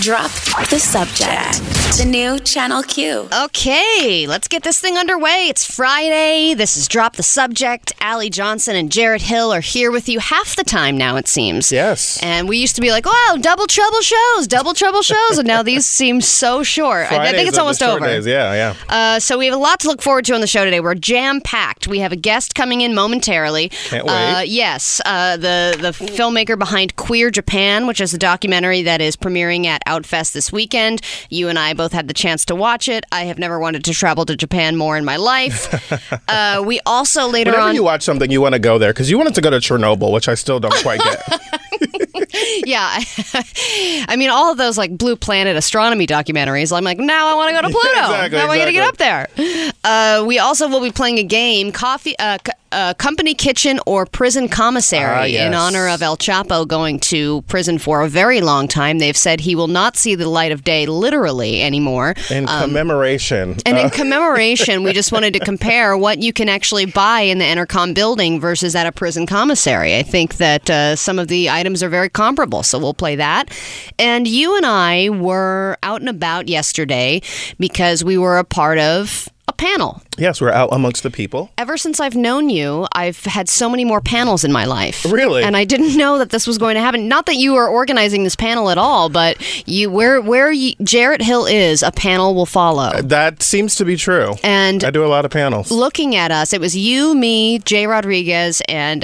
Drop the subject. The new Channel Q. Okay, let's get this thing underway. It's Friday. This is Drop the Subject. Allie Johnson and Jarrett Hill are here with you half the time now, it seems. Yes. And we used to be like, wow, double trouble shows. And now these seem so short. Fridays, I think it's almost over. Days. Yeah. So we have a lot to look forward to on the show today. We're jam-packed. We have a guest coming in momentarily. Can't wait. Yes. The filmmaker behind Queer Japan, which is a documentary that is premiering at Outfest this weekend. You and I both had the chance to watch it. I have never wanted to travel to Japan more in my life. We also later Whenever you watch something, you want to go there because you wanted to go to Chernobyl, which I still don't quite get. Yeah. I mean, all of those like Blue Planet astronomy documentaries, I'm like, now I want to go to Pluto. Now I got to get up there. We also will be playing a game, Company Kitchen or Prison Commissary, in honor of El Chapo going to prison for a very long time. They've said he will not see the light of day literally anymore. In commemoration, we just wanted to compare what you can actually buy in the Entercom building versus at a prison commissary. I think that some of the items are very comparable, so we'll play that. And you and I were out and about yesterday because we were a part of a panel. Yes, we're out amongst the people. Ever since I've known you, I've had so many more panels in my life. Really? And I didn't know that this was going to happen. Not that you were organizing this panel at all, but where Jarrett Hill is, a panel will follow. That seems to be true. And I do a lot of panels. Looking at us, it was you, me, Jay Rodriguez, and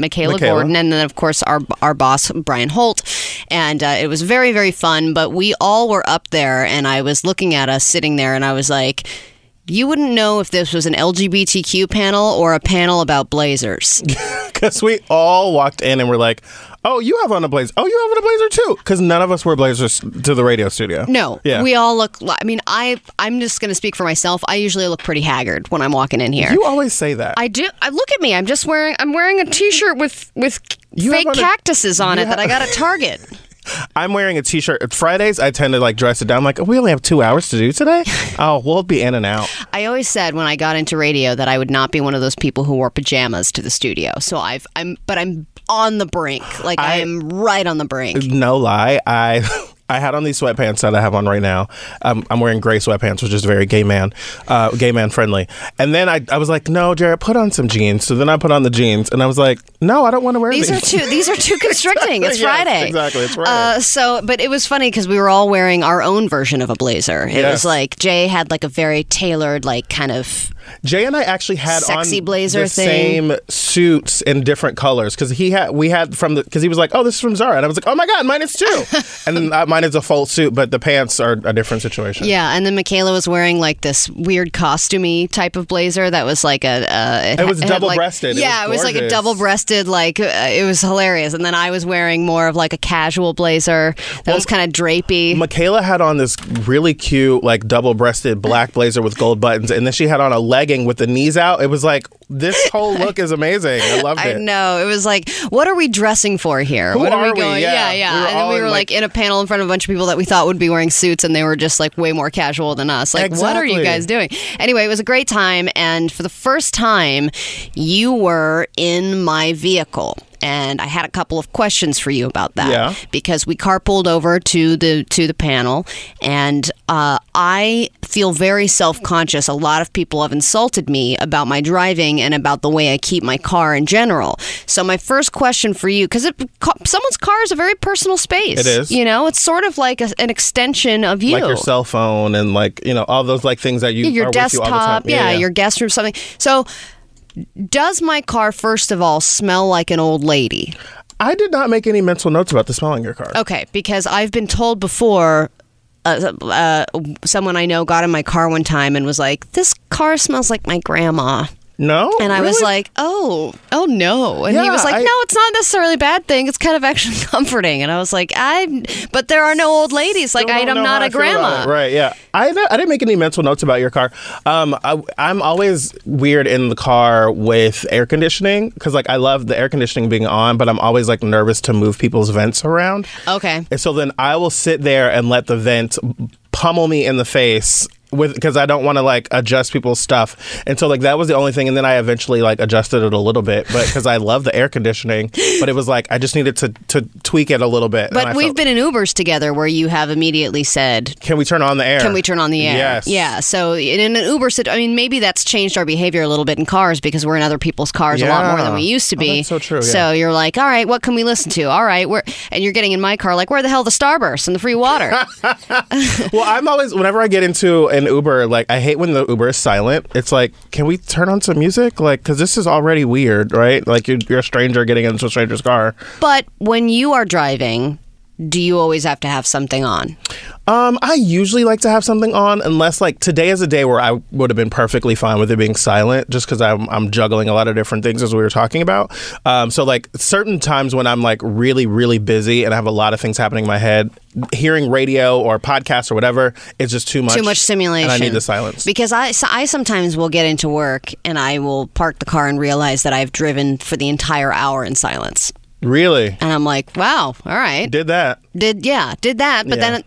Michaela Gordon, and then of course our boss Brian Holt. And it was very, very fun. But we all were up there, and I was looking at us sitting there, and I was like, you wouldn't know if this was an LGBTQ panel or a panel about blazers. Because we all walked in and were like, oh, you have on a blazer. Oh, you have on a blazer too. Because none of us wear blazers to the radio studio. No. Yeah. We all look, I mean, I'm just going to speak for myself. I usually look pretty haggard when I'm walking in here. You always say that. I do. Look at me. I'm wearing a t-shirt with fake cactuses on it that I got at Target. I'm wearing a t-shirt. Fridays, I tend to like dress it down. I'm like, we only have 2 hours to do today? Oh, we'll be in and out. I always said when I got into radio that I would not be one of those people who wore pajamas to the studio. So I'm on the brink. Like I am right on the brink. No lie. I had on these sweatpants that I have on right now. I'm wearing gray sweatpants, which is very gay man friendly. And then I was like, no, Jared, put on some jeans. So then I put on the jeans, and I was like, no, I don't want to wear these. These are too constricting. It's Friday. Yes, exactly, it's Friday. But it was funny because we were all wearing our own version of a blazer. It was like Jay had like a very tailored, like kind of. Jay and I actually had sexy on blazer same suits in different colors because he was like, oh, this is from Zara, and I was like, oh my god, mine is too. And then mine is a full suit, but the pants are a different situation. Yeah, and then Michaela was wearing like this weird costumey type of blazer that was like a. It was double breasted. Like, yeah, it was like a double breasted. Like it was hilarious. And then I was wearing more of like a casual blazer that was kind of drapey. Michaela had on this really cute like double breasted black blazer with gold buttons, and then she had on a legging with the knees out. It was like, this whole look is amazing. I loved it. I know. It was like, what are we dressing for here? Who what are we going? Yeah. We were in a panel in front of a bunch of people that we thought would be wearing suits, and they were just like way more casual than us. Like, exactly. What are you guys doing? Anyway, it was a great time, and for the first time, you were in my vehicle. And I had a couple of questions for you about that because we carpooled over to the panel, and I feel very self-conscious. A lot of people have insulted me about my driving and about the way I keep my car in general. So my first question for you, because someone's car is a very personal space. It is. You know, it's sort of like an extension of you. Like your cell phone and like, you know, all those like things that your desktop, with you all the time. Yeah, your guest room, something. So, does my car, first of all, smell like an old lady? I did not make any mental notes about the smelling your car. Okay, because I've been told before, someone I know got in my car one time and was like, this car smells like my grandma. No? And I was like, oh no. And he was like, no, it's not necessarily a bad thing. It's kind of actually comforting. And I was like, but there are no old ladies. Like, I'm not a grandma. Right, yeah. I didn't make any mental notes about your car. I'm always weird in the car with air conditioning because, like, I love the air conditioning being on, but I'm always, like, nervous to move people's vents around. Okay. And so then I will sit there and let the vent pummel me in the face with, because I don't want to like adjust people's stuff, and so like that was the only thing. And then I eventually like adjusted it a little bit, but because I love the air conditioning, but it was like I just needed to tweak it a little bit. But we've been in Ubers together where you have immediately said, "Can we turn on the air? Can we turn on the air?" Yes. Yeah. So in an Uber, I mean, maybe that's changed our behavior a little bit in cars because we're in other people's cars a lot more than we used to be. Oh, that's so true. Yeah. So you're like, all right, what can we listen to? All right, and you're getting in my car like, where the hell the Starburst and the free water? Well, I'm always whenever I get into an Uber, like I hate when the Uber is silent. It's like, can we turn on some music? Like, because this is already weird, right? Like you're a stranger getting into a stranger's car. But when you are driving, do you always have to have something on? I usually like to have something on, unless like today is a day where I would have been perfectly fine with it being silent, just because I'm juggling a lot of different things as we were talking about. So like certain times when I'm like really, really busy and I have a lot of things happening in my head, hearing radio or podcasts or whatever, it's just too much. Too much stimulation. And I need the silence. Because I sometimes will get into work and I will park the car and realize that I've driven for the entire hour in silence. Really? And I'm like, wow, all right. Did that. But then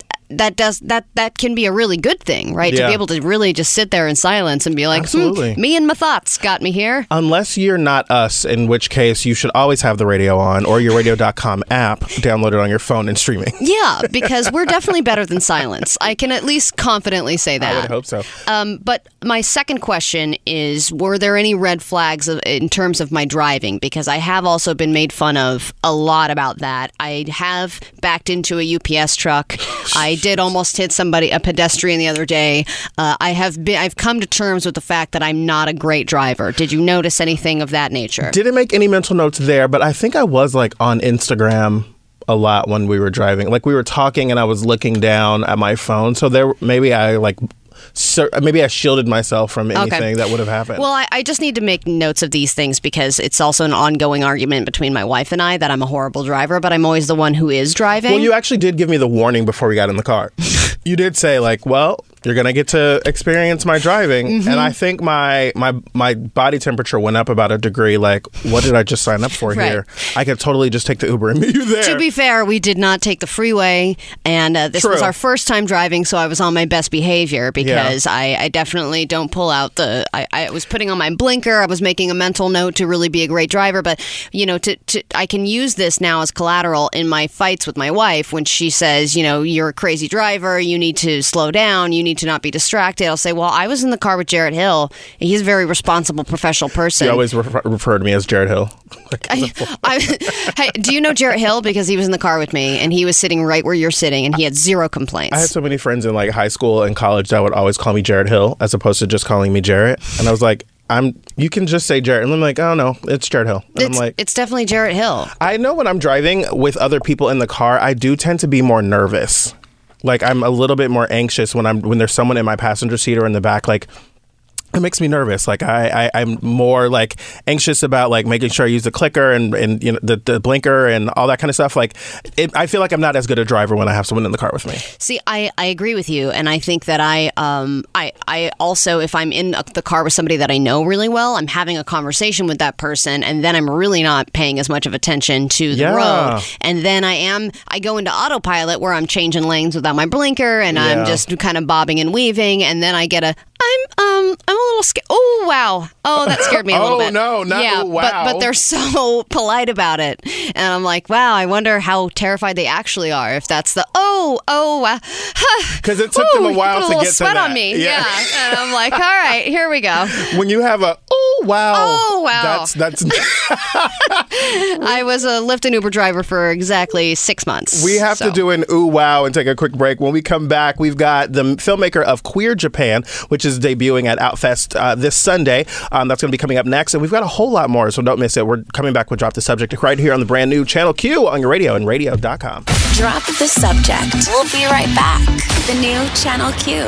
that can be a really good thing, right? Yeah. To be able to really just sit there in silence and be like, me and my thoughts got me here. Unless you're not us, in which case you should always have the radio on or your radio.com app downloaded on your phone and streaming. Yeah, because we're definitely better than silence. I can at least confidently say that. I would hope so. But my second question is, were there any red flags in terms of my driving? Because I have also been made fun of a lot about that. I have backed into a UPS truck. I did almost hit somebody, a pedestrian, the other day. I've come to terms with the fact that I'm not a great driver. Did you notice anything of that nature? Didn't make any mental notes there, but I think I was like on Instagram a lot when we were driving. Like we were talking and I was looking down at my phone. So there, maybe I like. So maybe I shielded myself from anything that would have happened. Well, I just need to make notes of these things because it's also an ongoing argument between my wife and I that I'm a horrible driver, but I'm always the one who is driving. Well, you actually did give me the warning before we got in the car. You did say like, well, you're going to get to experience my driving. Mm-hmm. And I think my body temperature went up about a degree. Like, what did I just sign up for here? I could totally just take the Uber and meet you there. To be fair, we did not take the freeway. And this was our first time driving, so I was on my best behavior because I definitely don't pull out the... I was putting on my blinker. I was making a mental note to really be a great driver. But, you know, I can use this now as collateral in my fights with my wife when she says, you know, you're a crazy driver. You need to slow down. You need to not be distracted. I'll say, well, I was in the car with Jarrett Hill. And he's a very responsible professional person. You always refer to me as Jarrett Hill. Hey, do you know Jarrett Hill? Because he was in the car with me and he was sitting right where you're sitting and he had zero complaints. I had so many friends in like high school and college that would always call me Jarrett Hill as opposed to just calling me Jarrett. And I was like, you can just say Jarrett. And I'm like, oh no, it's Jarrett Hill. And I'm like, it's definitely Jarrett Hill. I know when I'm driving with other people in the car, I do tend to be more nervous. Like, I'm a little bit more anxious when there's someone in my passenger seat or in the back. Like, it makes me nervous. Like, I'm more, like, anxious about, like, making sure I use the clicker and you know, the blinker and all that kind of stuff. Like, I feel like I'm not as good a driver when I have someone in the car with me. See, I agree with you. And I think that I also, if I'm in the car with somebody that I know really well, I'm having a conversation with that person. And then I'm really not paying as much of attention to the road. And then I go into autopilot where I'm changing lanes without my blinker. And I'm just kind of bobbing and weaving. And then I get I'm a little scared. Oh, wow. Oh, that scared me a little bit. Oh, wow. But they're so polite about it. And I'm like, wow, I wonder how terrified they actually are. If that's the, wow. Because it took them a while to get to that. Sweat on me. Yeah. And I'm like, all right, here we go. When you have a, oh, wow. That's. I was a Lyft and Uber driver for exactly 6 months. We have to do an ooh, wow, and take a quick break. When we come back, we've got the filmmaker of Queer Japan, which is debuting at Outfest this Sunday. That's going to be coming up next. And we've got a whole lot more, so don't miss it. We're coming back with Drop the Subject right here on the brand new Channel Q on your radio and radio.com. Drop the Subject. We'll be right back. The new Channel Q.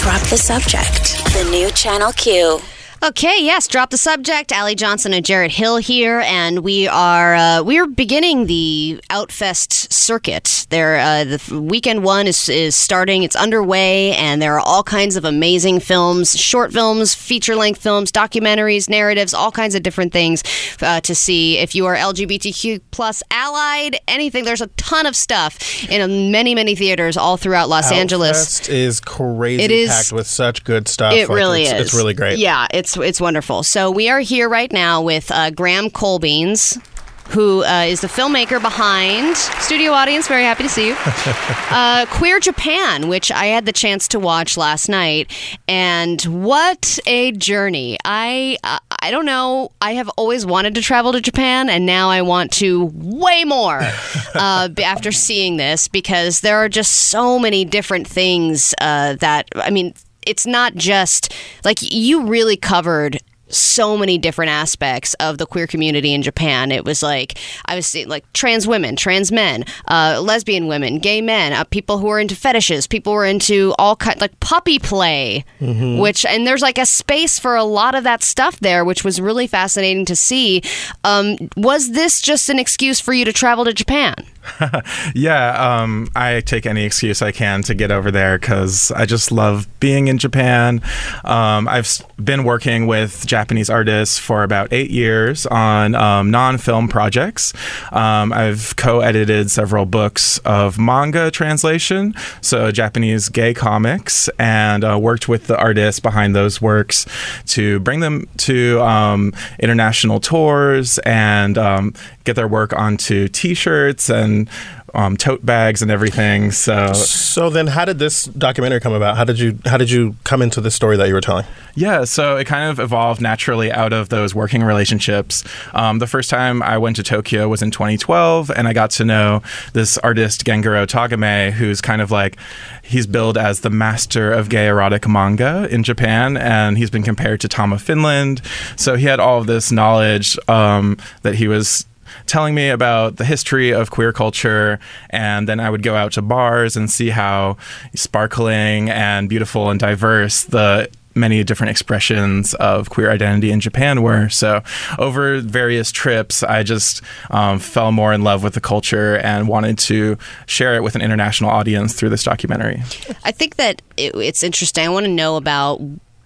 Drop the Subject. The new Channel Q. Okay, yes, Drop the Subject. Allie Johnson and Jarrett Hill here, and we are beginning the Outfest circuit. The weekend one is starting. It's underway, and there are all kinds of amazing films, short films, feature-length films, documentaries, narratives, all kinds of different things to see. If you are LGBTQ plus allied, anything, there's a ton of stuff in many, many theaters all throughout Los Angeles. Outfest is crazy packed with such good stuff. It really is. It's really great. Yeah, it's wonderful. So we are here right now with Graham Kolbeins, who is the filmmaker behind Studio Audience. Very happy to see you. Queer Japan, which I had the chance to watch last night, and what a journey! I don't know. I have always wanted to travel to Japan, and now I want to way more after seeing this, because there are just so many different things that, I mean, it's not just like, you really covered so many different aspects of the queer community in Japan. It was like, I was seeing like trans women, trans men, lesbian women, gay men, people who were into fetishes, people were into all kinds, like puppy play, which, and there's like a space for a lot of that stuff there, which was really fascinating to see. Was this just an excuse for you to travel to Japan? Yeah, I take any excuse I can to get over there, because I just love being in Japan. I've been working with Japanese artists for about 8 years on non-film projects. I've co-edited several books of manga translation, so Japanese gay comics, and worked with the artists behind those works to bring them to international tours and get their work onto t-shirts and tote bags and everything. So then, how did this documentary come about? How did you come into the story that you were telling? Yeah, so it kind of evolved naturally out of those working relationships. The first time I went to Tokyo was in 2012, and I got to know this artist Gengoroh Tagame, who's kind of like, he's billed as the master of gay erotic manga in Japan, and he's been compared to Tom of Finland. So he had all of this knowledge that he was telling me about the history of queer culture, and then I would go out to bars and see how sparkling and beautiful and diverse the many different expressions of queer identity in Japan were. So over various trips, I just fell more in love with the culture and wanted to share it with an international audience through this documentary. I think that it's interesting. I want to know about,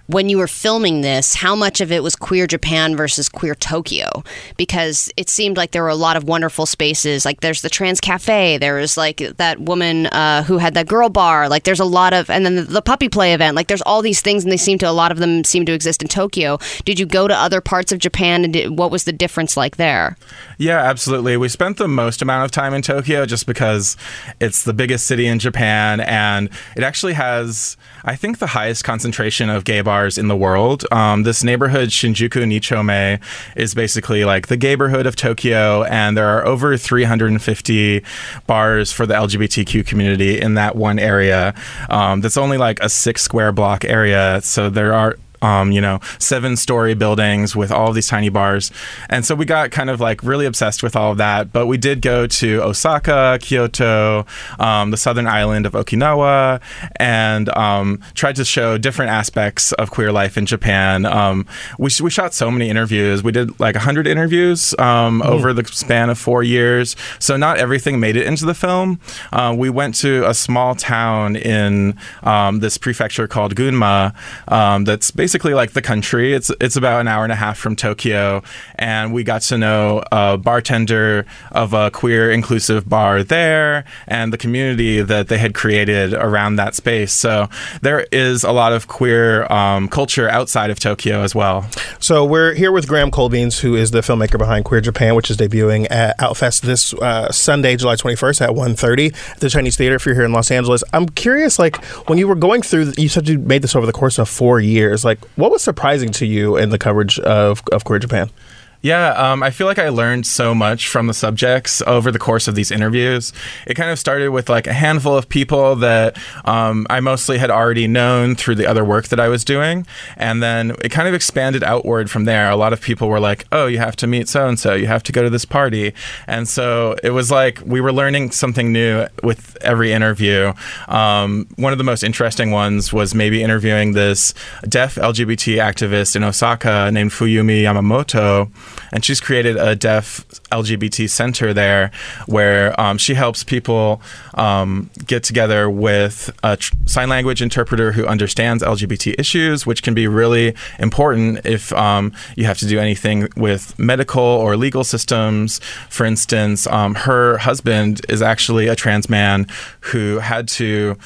when you were filming this, how much of it was queer Japan versus queer Tokyo? Because it seemed like there were a lot of wonderful spaces. Like, there's the trans cafe. There was, like, that woman who had that girl bar. Like, there's a lot of... And then the puppy play event. Like, there's all these things, and a lot of them seem to exist in Tokyo. Did you go to other parts of Japan, and what was the difference like there? Yeah, absolutely. We spent the most amount of time in Tokyo just because it's the biggest city in Japan, and it actually has, I think, the highest concentration of gay bars in the world. This neighborhood, Shinjuku Nichome, is basically like the gayborhood of Tokyo, and there are over 350 bars for the LGBTQ community in that one area. That's only like a 6-square block area, so there are 7-story buildings with all these tiny bars. And so we got kind of like really obsessed with all of that. But we did go to Osaka, Kyoto, the southern island of Okinawa, and tried to show different aspects of queer life in Japan. We shot so many interviews. We did like 100 interviews over the span of 4 years. So not everything made it into the film. We went to a small town in this prefecture called Gunma that's basically like the country. It's about an hour and a half from Tokyo, and we got to know a bartender of a queer inclusive bar there and the community that they had created around that space. So there is a lot of queer culture outside of Tokyo as well. So we're here with Graham Kolbeins, who is the filmmaker behind Queer Japan, which is debuting at Outfest this Sunday, July 21st at 1:30 at the Chinese Theater if you're here in Los Angeles. I'm curious, like, when you were going through, you said you made this over the course of 4 years, like, what was surprising to you in the coverage of Queer Japan? Yeah, I feel like I learned so much from the subjects over the course of these interviews. It kind of started with like a handful of people that I mostly had already known through the other work that I was doing. And then it kind of expanded outward from there. A lot of people were like, oh, you have to meet so-and-so, you have to go to this party. And so it was like we were learning something new with every interview. One of the most interesting ones was maybe interviewing this deaf LGBT activist in Osaka named Fuyumi Yamamoto, and she's created a deaf LGBT center there where she helps people get together with a sign language interpreter who understands LGBT issues, which can be really important if you have to do anything with medical or legal systems. For instance, her husband is actually a trans man who had to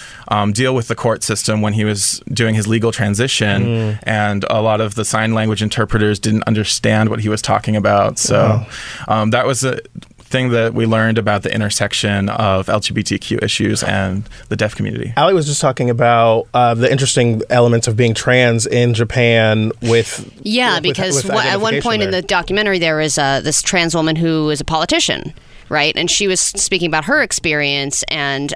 deal with the court system when he was doing his legal transition, and a lot of the sign language interpreters didn't understand what he was talking about. So that was a thing that we learned about the intersection of LGBTQ issues and the deaf community. Ali was just talking about the interesting elements of being trans in Japan with because at one point in the documentary there is this trans woman who is a politician, right? And she was speaking about her experience, and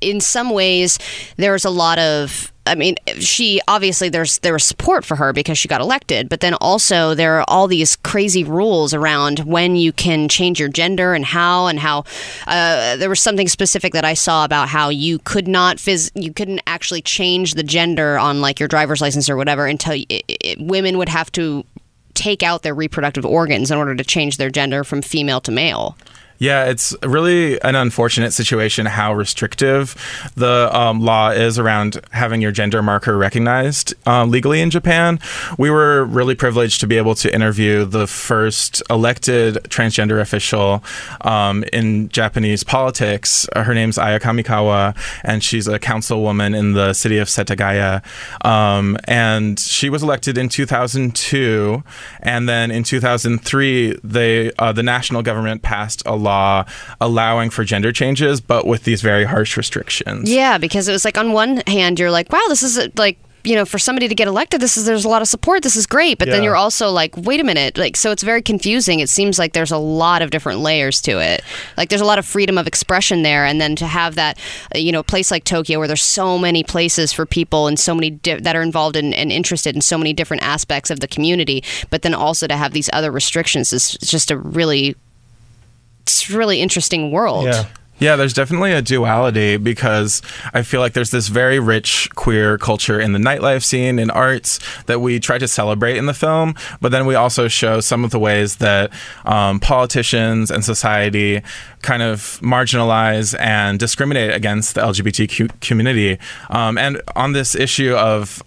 in some ways there's a lot of, I mean, she obviously there was support for her because she got elected, but then also there are all these crazy rules around when you can change your gender and how. There was something specific that I saw about how you could not you couldn't actually change the gender on like your driver's license or whatever until women would have to take out their reproductive organs in order to change their gender from female to male. Yeah, it's really an unfortunate situation how restrictive the law is around having your gender marker recognized legally in Japan. We were really privileged to be able to interview the first elected transgender official in Japanese politics. Her name's Aya Kamikawa, and she's a councilwoman in the city of Setagaya. And she was elected in 2002, and then in 2003, the national government passed a law allowing for gender changes, but with these very harsh restrictions. Yeah, because it was like on one hand, you're like, wow, this is like, you know, for somebody to get elected, there's a lot of support. This is great. But then you're also like, wait a minute. Like, so it's very confusing. It seems like there's a lot of different layers to it. Like there's a lot of freedom of expression there. And then to have that, you know, place like Tokyo where there's so many places for people and so many that are involved and interested in so many different aspects of the community. But then also to have these other restrictions is just a really interesting world. Yeah, there's definitely a duality because I feel like there's this very rich queer culture in the nightlife scene and arts that we try to celebrate in the film, but then we also show some of the ways that politicians and society kind of marginalize and discriminate against the LGBTQ community. And on this issue of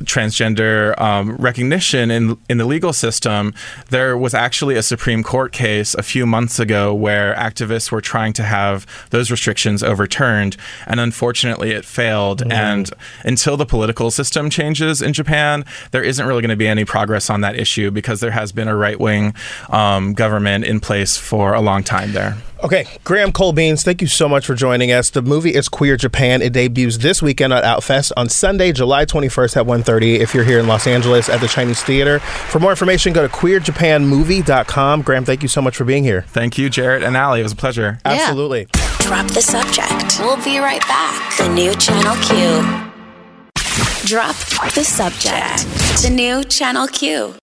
transgender recognition in the legal system, there was actually a Supreme Court case a few months ago where activists were trying to have those restrictions overturned, and unfortunately it failed. And until the political system changes in Japan, there isn't really going to be any progress on that issue because there has been a right-wing government in place for a long time there. Okay, Graham Kolbeins, thank you so much for joining us. The movie is Queer Japan. It debuts this weekend at Outfest on Sunday, July 21st at 1:30 if you're here in Los Angeles at the Chinese Theater. For more information, go to queerjapanmovie.com. Graham, thank you so much for being here. Thank you, Jarrett and Allie. It was a pleasure. Yeah. Absolutely. Drop the subject. We'll be right back. The new Channel Q. Drop the subject. The new Channel Q.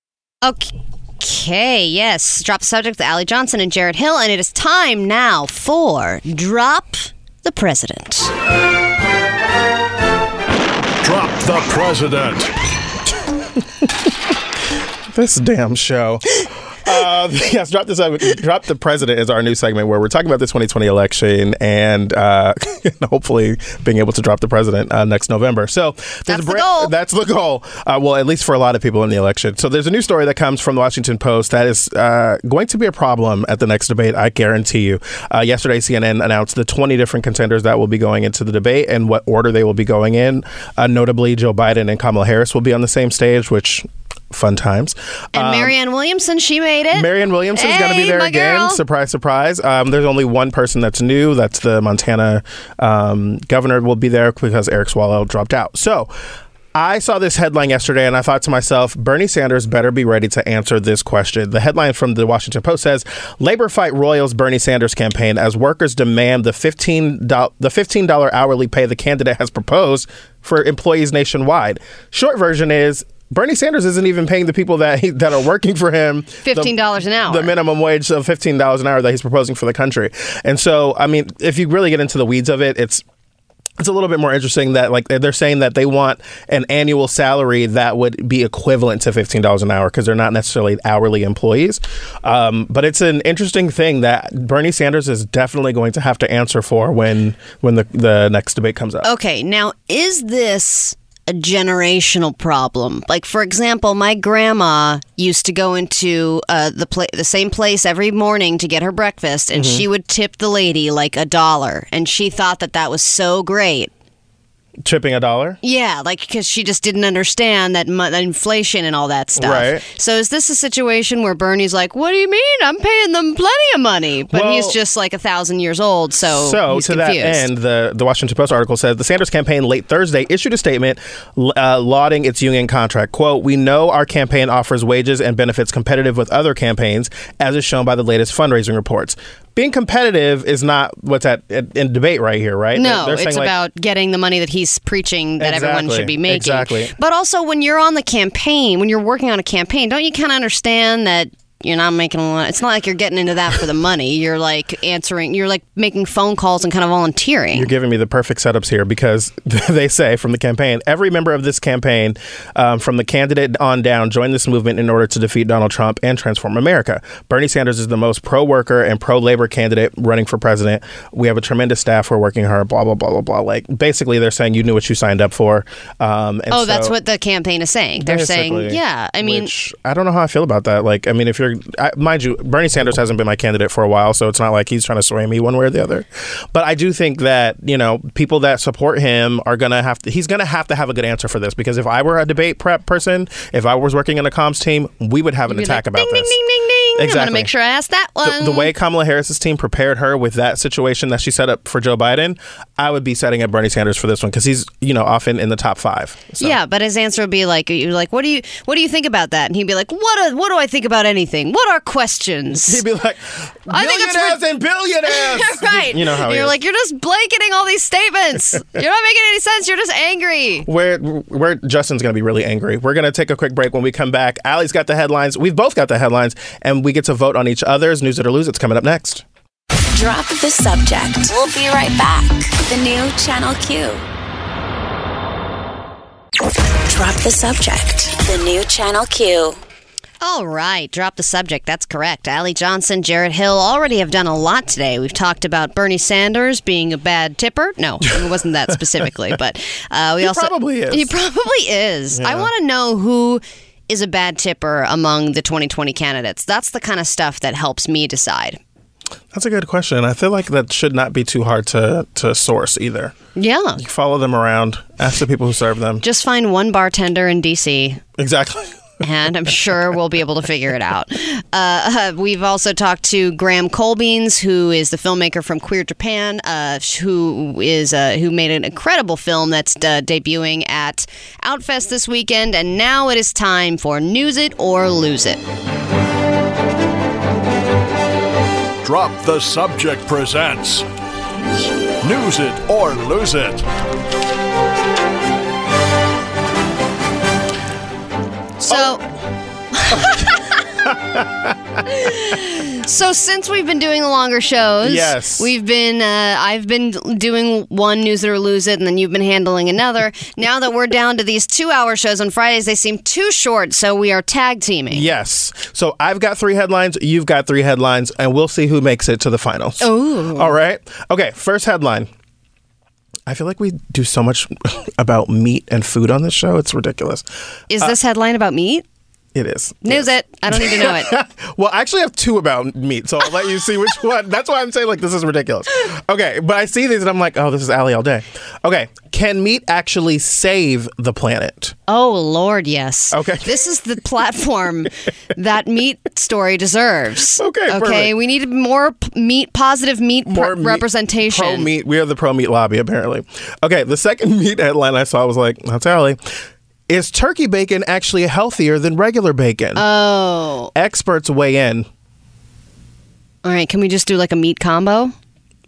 Okay. Okay, yes. Drop the Subject with Allie Johnson and Jarrett Hill, and it is time now for Drop the President. Drop the President. This damn show. Yes, Drop the President is our new segment where we're talking about the 2020 election and hopefully being able to drop the president next November. So that's the goal. That's the goal. Well, at least for a lot of people in the election. So there's a new story that comes from the Washington Post that is going to be a problem at the next debate, I guarantee you. Yesterday, CNN announced the 20 different contenders that will be going into the debate and what order they will be going in. Notably, Joe Biden and Kamala Harris will be on the same stage, which... fun times. And Marianne Williamson, she made it. Marianne Williamson's going to be there again. Girl. Surprise, surprise. There's only one person that's new. That's the Montana governor will be there because Eric Swalwell dropped out. So I saw this headline yesterday and I thought to myself, Bernie Sanders better be ready to answer this question. The headline from the Washington Post says, Labor fight roils Bernie Sanders campaign as workers demand the $15 hourly pay the candidate has proposed for employees nationwide. Short version is, Bernie Sanders isn't even paying the people that are working for him $15 an hour. The minimum wage of $15 an hour that he's proposing for the country. And so, I mean, if you really get into the weeds of it, it's a little bit more interesting that, like, they're saying that they want an annual salary that would be equivalent to $15 an hour because they're not necessarily hourly employees. But it's an interesting thing that Bernie Sanders is definitely going to have to answer for when the next debate comes up. Okay, now, is this a generational problem? Like, for example, my grandma used to go into the same place every morning to get her breakfast, and she would tip the lady like $1, and she thought that was so great. Tipping $1? Yeah, like, because she just didn't understand that inflation and all that stuff. Right. So is this a situation where Bernie's like, what do you mean? I'm paying them plenty of money. But he's just like 1,000 years old, so he's confused. That end, the Washington Post article says, the Sanders campaign late Thursday issued a statement lauding its union contract. Quote, we know our campaign offers wages and benefits competitive with other campaigns, as is shown by the latest fundraising reports. Being competitive is not what's in debate right here, right? No, they're it's about getting the money that he's preaching that everyone should be making. Exactly. But also, when you're on the campaign, when you're working on a campaign, don't you kind of understand that you're not making a lot? It's not like you're getting into that for the money. You're like answering, you're like making phone calls and kind of volunteering. You're giving me the perfect setups here because they say from the campaign, every member of this campaign from the candidate on down joined this movement in order to defeat Donald Trump and transform America. Bernie Sanders is the most pro-worker and pro-labor candidate running for president. We have a tremendous staff. We're working hard, blah, blah, blah, blah, blah. Like, basically, they're saying you knew what you signed up for. So that's what the campaign is saying. They're saying, yeah, I mean. Which, I don't know how I feel about that. Like, I mean, if you're mind you, Bernie Sanders hasn't been my candidate for a while, so it's not like he's trying to sway me one way or the other. But I do think that, you know, people that support him are going to have to, he's going to have a good answer for this, because if I were a debate prep person, if I was working in a comms team, we would have an attack about this. Ding, ding, ding, ding. Exactly. I'm going to make sure I ask that one. The way Kamala Harris's team prepared her with that situation that she set up for Joe Biden, I would be setting up Bernie Sanders for this one, because he's, you know, often in the top five. So. Yeah, but his answer would be like, what do you think about that? And he'd be like, what do I think about anything? What are questions? He'd be like, millionaires and billionaires. Right. You know how you're like, you're just blanketing all these statements. You're not making any sense. You're just angry. Justin's going to be really angry. We're going to take a quick break. When we come back, Allie's got the headlines. We've both got the headlines, and we get to vote on each other's News It or Lose It's coming up next. Drop the subject. We'll be right back. The new Channel Q. Drop the subject. The new Channel Q. All right. Drop the subject. That's correct. Allie Johnson, Jarrett Hill already have done a lot today. We've talked about Bernie Sanders being a bad tipper. No, it wasn't that specifically, but he probably is. Yeah. I want to know who is a bad tipper among the 2020 candidates. That's the kind of stuff that helps me decide. That's a good question. I feel like that should not be too hard to source either. Yeah. You follow them around. Ask the people who serve them. Just find one bartender in D.C. Exactly. And I'm sure we'll be able to figure it out. We've also talked to Graham Kolbeins, who is the filmmaker from Queer Japan, who made an incredible film that's debuting at Outfest this weekend. And now it is time for News It or Lose It. Drop the Subject presents News It or Lose It. So since we've been doing the longer shows, yes, I've been doing one News It or Lose It, and then you've been handling another. Now that we're down to these 2-hour shows on Fridays, they seem too short, so we are tag teaming. Yes. So I've got 3 headlines, you've got 3 headlines, and we'll see who makes it to the finals. Oh. All right. Okay, first headline. I feel like we do so much about meat and food on this show. It's ridiculous. Is this headline about meat? It is. News it. I don't need to know it. Well, I actually have 2 about meat, so I'll let you see which one. That's why I'm saying, like, this is ridiculous. Okay, but I see these and I'm like, oh, this is Allie all day. Okay, can meat actually save the planet? Oh, Lord, yes. Okay. This is the platform that meat story deserves. Okay, perfect. We need more meat, positive meat, more meat representation. Pro-meat. We are the pro-meat lobby, apparently. Okay, the second meat headline I saw was like, that's Allie. Is turkey bacon actually healthier than regular bacon? Oh. Experts weigh in. All right, can we just do like a meat combo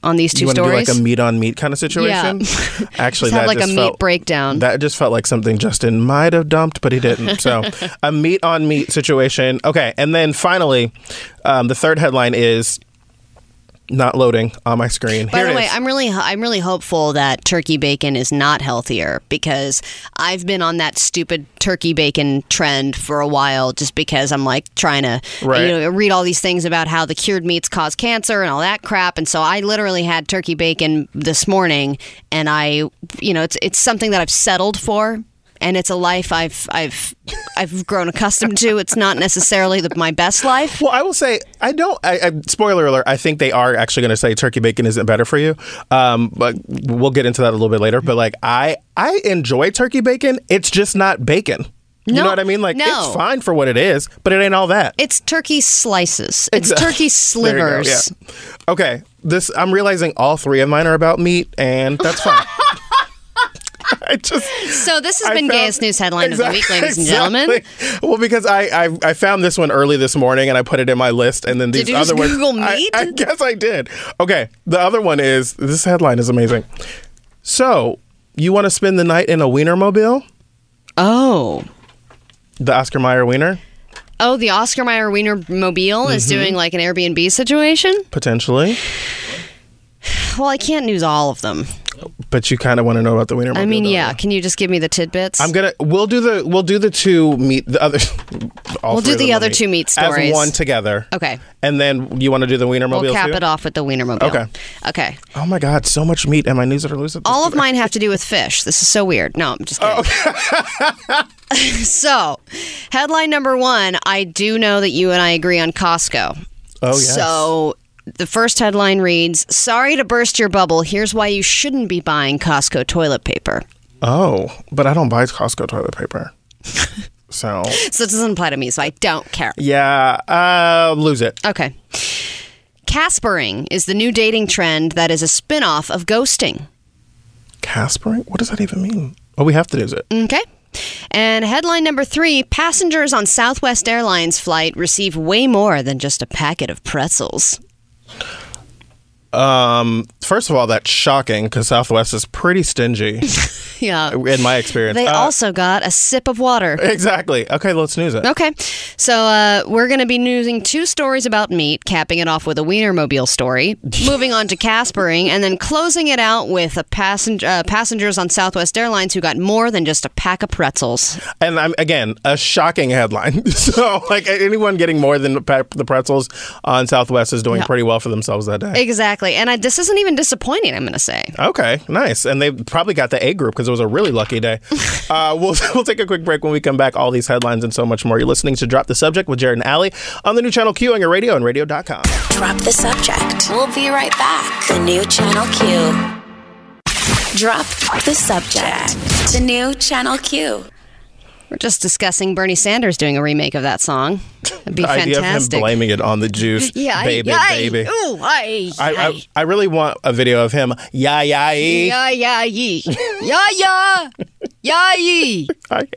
on these two stories? You want to do like a meat on meat kind of situation? Yeah. Actually, that like just felt like a meat breakdown. That just felt like something Justin might have dumped, but he didn't. So a meat on meat situation. Okay, and then finally, the third headline is not loading on my screen. By the way, I'm really hopeful that turkey bacon is not healthier, because I've been on that stupid turkey bacon trend for a while, just because I'm like trying to read all these things about how the cured meats cause cancer and all that crap. And so I literally had turkey bacon this morning, and it's something that I've settled for. And it's a life I've grown accustomed to. It's not necessarily my best life. Well, I will say spoiler alert. I think they are actually going to say turkey bacon isn't better for you. But we'll get into that a little bit later. But like I enjoy turkey bacon. It's just not bacon. You know what I mean? Like, it's fine for what it is, but it ain't all that. It's turkey slices. It's turkey slivers. Yeah. Okay, I'm realizing all three of mine are about meat, and that's fine. So this has been Gayest News Headline of the Week, ladies and gentlemen. Well, because I found this one early this morning, and I put it in my list, and then these other ones. Did you just Google meat? I guess I did. Okay, the other one is, this headline is amazing. So, you want to spend the night in a Wienermobile? Oh. The Oscar Mayer Wiener? Oh, the Oscar Mayer Wienermobile is doing like an Airbnb situation? Potentially. Well, I can't news all of them. But you kind of want to know about the Wienermobile. I mean, yeah. Can you just give me the tidbits? We'll do the other two meat stories as one together. Okay. And then you want to do the Wienermobile. We'll cap it off with the Wienermobile. Okay. Oh my God, so much meat, and my knees are loose. All of mine have to do with fish. This is so weird. No, I'm just kidding. Oh, okay. So, headline number one. I do know that you and I agree on Costco. Oh yes. So. The first headline reads, sorry to burst your bubble. Here's why you shouldn't be buying Costco toilet paper. Oh, but I don't buy Costco toilet paper. So it doesn't apply to me, so I don't care. Yeah, lose it. Okay. Caspering is the new dating trend that is a spinoff of ghosting. Caspering? What does that even mean? Oh, we have to use it. Okay. And headline number three, passengers on Southwest Airlines flight receive way more than just a packet of pretzels. First of all, that's shocking because Southwest is pretty stingy. Yeah. In my experience. They also got a sip of water. Exactly. Okay, let's news it. Okay. So we're going to be newsing two stories about meat, capping it off with a Wienermobile story, moving on to Caspering, and then closing it out with a passengers on Southwest Airlines who got more than just a pack of pretzels. And again, a shocking headline. So like anyone getting more than the pretzels on Southwest is doing pretty well for themselves that day. Exactly. And this isn't even disappointing, I'm going to say. Okay, nice. And they probably got the A group because it was a really lucky day. We'll take a quick break. When we come back, all these headlines and so much more. You're listening to Drop the Subject with Jared and Allie on the new Channel Q on your radio and radio.com. Drop the Subject. We'll be right back. The new Channel Q. Drop the Subject. The new Channel Q. We're just discussing Bernie Sanders doing a remake of that song. It'd be fantastic. The idea of him blaming it on the juice. Baby. Ooh, I really want a video of him. I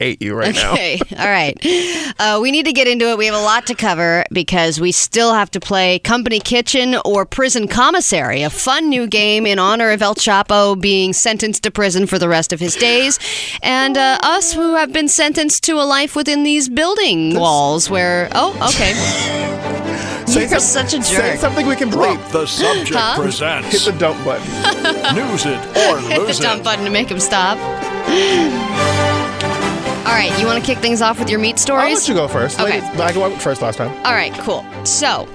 hate you right now. Okay, all right. We need to get into it. We have a lot to cover because we still have to play Company Kitchen or Prison Commissary, a fun new game in honor of El Chapo being sentenced to prison for the rest of his days, and us who have been sentenced to a life within these building walls where... Oh, okay. You're such a jerk. Say something we can bleep. The Subject presents... Hit the dump button. News it or lose it. Hit the dump button to make him stop. All right, you want to kick things off with your meat stories? I'll let you go first. Okay. I went first last time. All right, cool. So...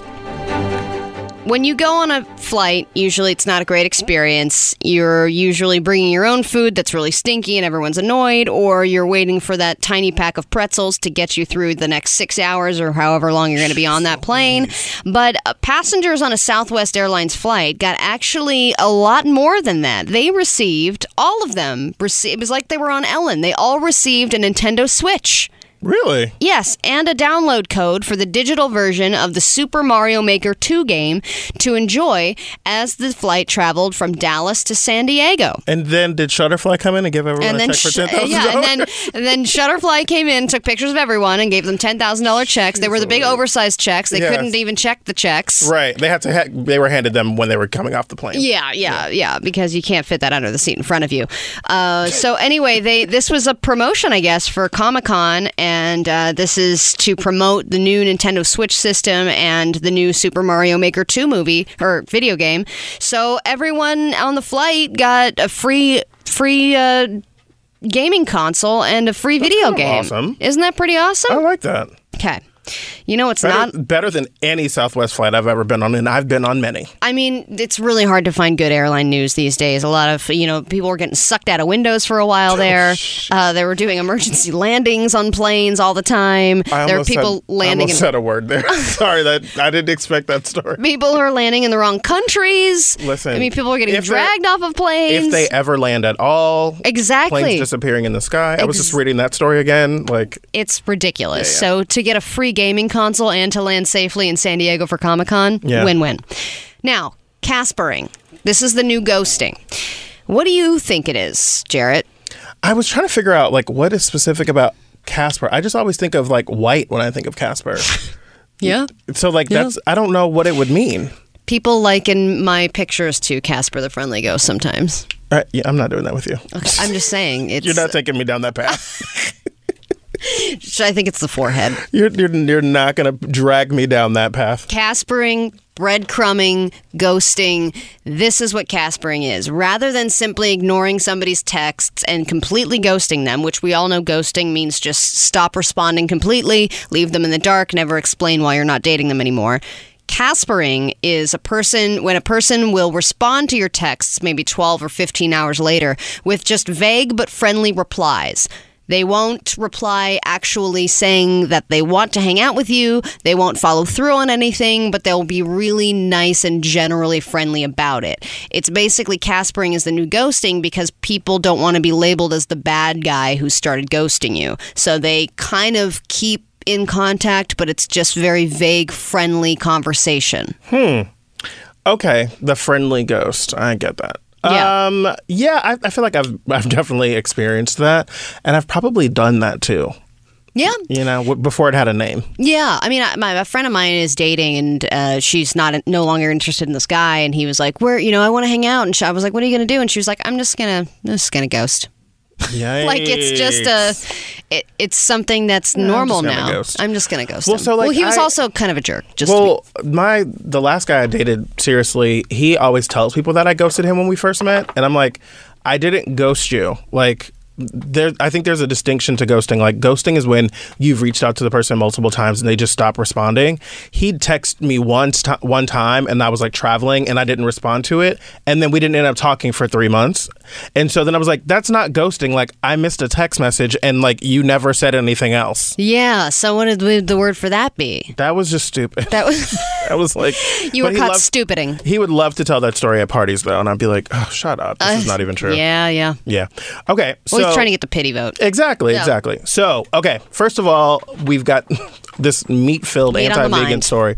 when you go on a flight, usually it's not a great experience. You're usually bringing your own food that's really stinky and everyone's annoyed, or you're waiting for that tiny pack of pretzels to get you through the next 6 hours or however long you're going to be on that plane. But passengers on a Southwest Airlines flight got actually a lot more than that. They received, all of them, it was like they were on Ellen. They all received a Nintendo Switch. Really? Yes, and a download code for the digital version of the Super Mario Maker 2 game to enjoy as the flight traveled from Dallas to San Diego. And then did Shutterfly come in and give everyone a check for $10,000? Yeah, and then Shutterfly came in, took pictures of everyone, and gave them $10,000 checks. They were the big oversized checks. They couldn't even check the checks. Right. They had to. They were handed them when they were coming off the plane. Yeah, because you can't fit that under the seat in front of you. So anyway, this was a promotion, I guess, for Comic-Con, and this is to promote the new Nintendo Switch system and the new Super Mario Maker 2 movie or video game. So everyone on the flight got a free gaming console and a free video game. Awesome! Isn't that pretty awesome? I like that. Okay. You know, it's better than any Southwest flight I've ever been on, and I've been on many. I mean, it's really hard to find good airline news these days. A lot of, people were getting sucked out of windows for a while there. They were doing emergency landings on planes all the time. I almost said a word there. Sorry, that I didn't expect that story. People are landing in the wrong countries. Listen, I mean, people are getting dragged off of planes. If they ever land at all. Exactly. Planes disappearing in the sky. I was just reading that story again. It's ridiculous. Yeah. So to get a free gaming console and to land safely in San Diego for Comic-Con, win-win. Now, Caspering. This is the new ghosting. What do you think it is, Jarrett? I was trying to figure out, what is specific about Casper. I just always think of, white when I think of Casper. Yeah. So, that's, I don't know what it would mean. People liken my pictures to Casper the Friendly Ghost sometimes. I'm not doing that with you. Okay, I'm just saying. You're not taking me down that path. I think it's the forehead. You're not going to drag me down that path. Caspering, breadcrumbing, ghosting. This is what Caspering is. Rather than simply ignoring somebody's texts and completely ghosting them, which we all know ghosting means just stop responding completely, leave them in the dark, never explain why you're not dating them anymore. Caspering is when a person will respond to your texts maybe 12 or 15 hours later with just vague but friendly replies. They won't reply actually saying that they want to hang out with you. They won't follow through on anything, but they'll be really nice and generally friendly about it. It's basically Caspering is the new ghosting because people don't want to be labeled as the bad guy who started ghosting you. So they kind of keep in contact, but it's just very vague, friendly conversation. Okay, the friendly ghost. I get that. Yeah, I feel like I've definitely experienced that, and I've probably done that too. Yeah, before it had a name. Yeah, I mean, a friend of mine is dating, and she's no longer interested in this guy, and he was like, "Where, I want to hang out," and I was like, "What are you gonna do?" And she was like, "I'm just gonna ghost." Yikes. It's just it's something that's normal now. Ghost. I'm just gonna ghost him. He was also kind of a jerk. The last guy I dated, seriously, he always tells people that I ghosted him when we first met, and I'm like, I didn't ghost you. I think there's a distinction to ghosting. Ghosting is when you've reached out to the person multiple times and they just stop responding. He'd text me one time and I was traveling and I didn't respond to it. And then we didn't end up talking for 3 months. And so then I was like, that's not ghosting. I missed a text message and you never said anything else. Yeah. So what would the word for that be? That was just stupid. I was like... You were caught stupiding. He would love to tell that story at parties, though. And I'd be like, oh, shut up. This is not even true. Yeah. Yeah. Okay. So he's trying to get the pity vote. Exactly. So, okay. First of all, we've got this meat-filled anti-vegan story.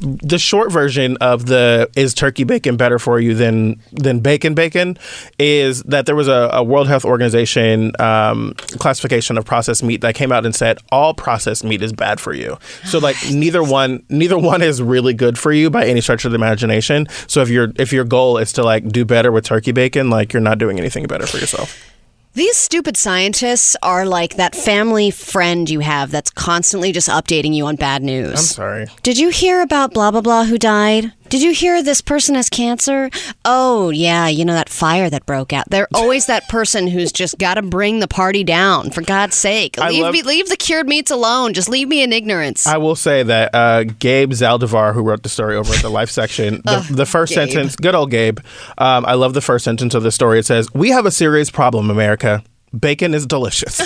The short version of the is turkey bacon better for you than bacon is that there was a World Health Organization classification of processed meat that came out and said all processed meat is bad for you. So neither one is really good for you by any stretch of the imagination. So if your goal is to do better with turkey bacon, you're not doing anything better for yourself. These stupid scientists are like that family friend you have that's constantly just updating you on bad news. I'm sorry. Did you hear about blah, blah, blah who died? Did you hear this person has cancer? Oh, yeah, that fire that broke out. They're always that person who's just got to bring the party down, for God's sake. Leave the cured meats alone. Just leave me in ignorance. I will say that Gabe Zaldivar, who wrote the story over at the Life section, the first sentence, good old Gabe, I love the first sentence of the story. It says, "We have a serious problem, America. Bacon is delicious."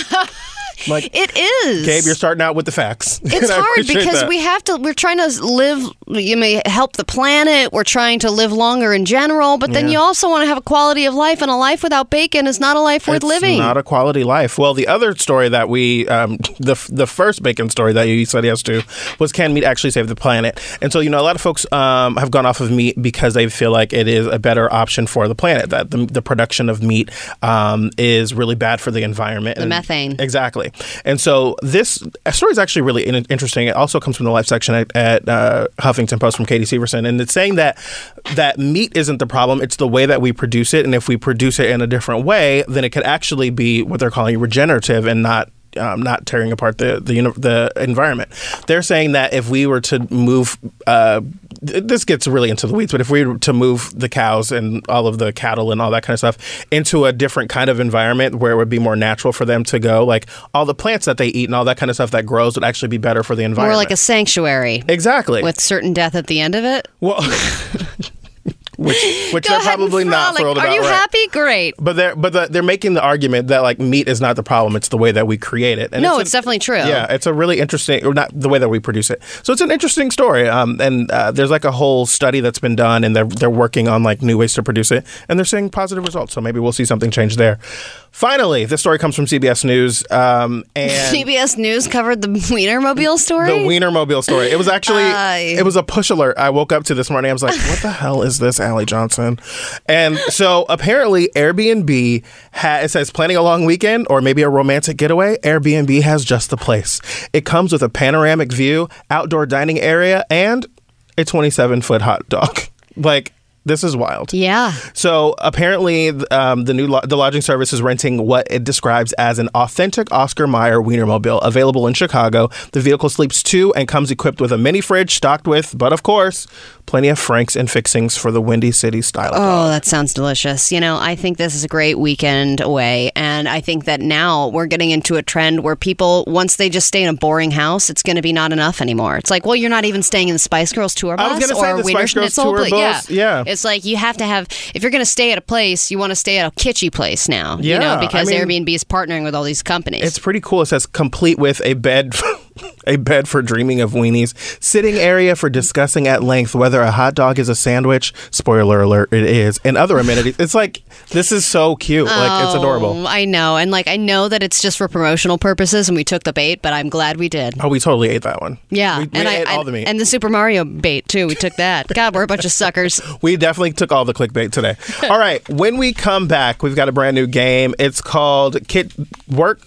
Like, it is. Gabe, you're starting out with the facts. It's hard because that. We're trying to live, help the planet. We're trying to live longer in general, but then you also want to have a quality of life, and a life without bacon is not a life worth living. It's not a quality life. Well, the other story that we, the first bacon story that you said yes to was, can meat actually save the planet? And so, a lot of folks have gone off of meat because they feel like it is a better option for the planet, that the production of meat is really bad for the environment. The methane. Exactly. And so this story is actually really interesting. It also comes from the life section at Huffington Post from Katie Severson. And it's saying that meat isn't the problem. It's the way that we produce it. And if we produce it in a different way, then it could actually be what they're calling regenerative and not tearing apart the environment. They're saying that if we were to move, this gets really into the weeds, but if we were to move the cows and all of the cattle and all that kind of stuff into a different kind of environment where it would be more natural for them to go, like all the plants that they eat and all that kind of stuff that grows would actually be better for the environment. More like a sanctuary. Exactly. With certain death at the end of it. Well... Which they're probably not thrilled about. Are you happy? Great. But they're making the argument that meat is not the problem. It's the way that we create it. And no, it's definitely true. Yeah, it's a really interesting, or not the way that we produce it. So it's an interesting story. And there's a whole study that's been done, and they're working on new ways to produce it, and they're seeing positive results. So maybe we'll see something change there. Finally, this story comes from CBS News. And CBS News covered the Wienermobile story? The Wienermobile story. It was actually, it was a push alert. I woke up to this morning. I was like, what the hell is this, Allie Johnson? And so apparently Airbnb, it says planning a long weekend or maybe a romantic getaway, Airbnb has just the place. It comes with a panoramic view, outdoor dining area, and a 27-foot hot dog. This is wild. Yeah. So apparently, the lodging service is renting what it describes as an authentic Oscar Mayer Wienermobile available in Chicago. The vehicle sleeps two and comes equipped with a mini fridge stocked with, but of course, plenty of franks and fixings for the Windy City style. Oh, that sounds delicious. I think this is a great weekend away, and I think that now we're getting into a trend where people, once they just stay in a boring house, it's going to be not enough anymore. It's well, you're not even staying in the Spice Girls tour bus. I was going to say the Spice Girls tour bus. Yeah. It's you have to have, if you're going to stay at a place, you want to stay at a kitschy place now, because Airbnb is partnering with all these companies. It's pretty cool. It says complete with a bed, a bed for dreaming of weenies, sitting area for discussing at length whether a hot dog is a sandwich. Spoiler alert, it is. And other amenities. It's this is so cute. It's adorable. I know. And I know that it's just for promotional purposes and we took the bait, but I'm glad we did. Oh, we totally ate that one. Yeah. We ate all the meat. And the Super Mario bait, too. We took that. God, we're a bunch of suckers. We definitely took all the clickbait today. All right. When we come back, we've got a brand new game. It's called Company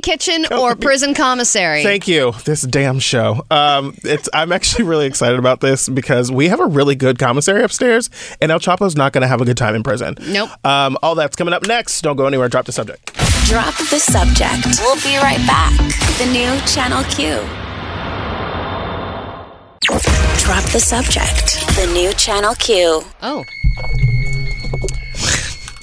Kitchen or Prison Commissary. Thank you. This damn show. I'm actually really excited about this because we have a really good commissary upstairs, and El Chapo's not going to have a good time in prison. Nope. All that's coming up next. Don't go anywhere. Drop the subject. Drop the subject. We'll be right back. The new Channel Q. Drop the subject. The new Channel Q. Oh.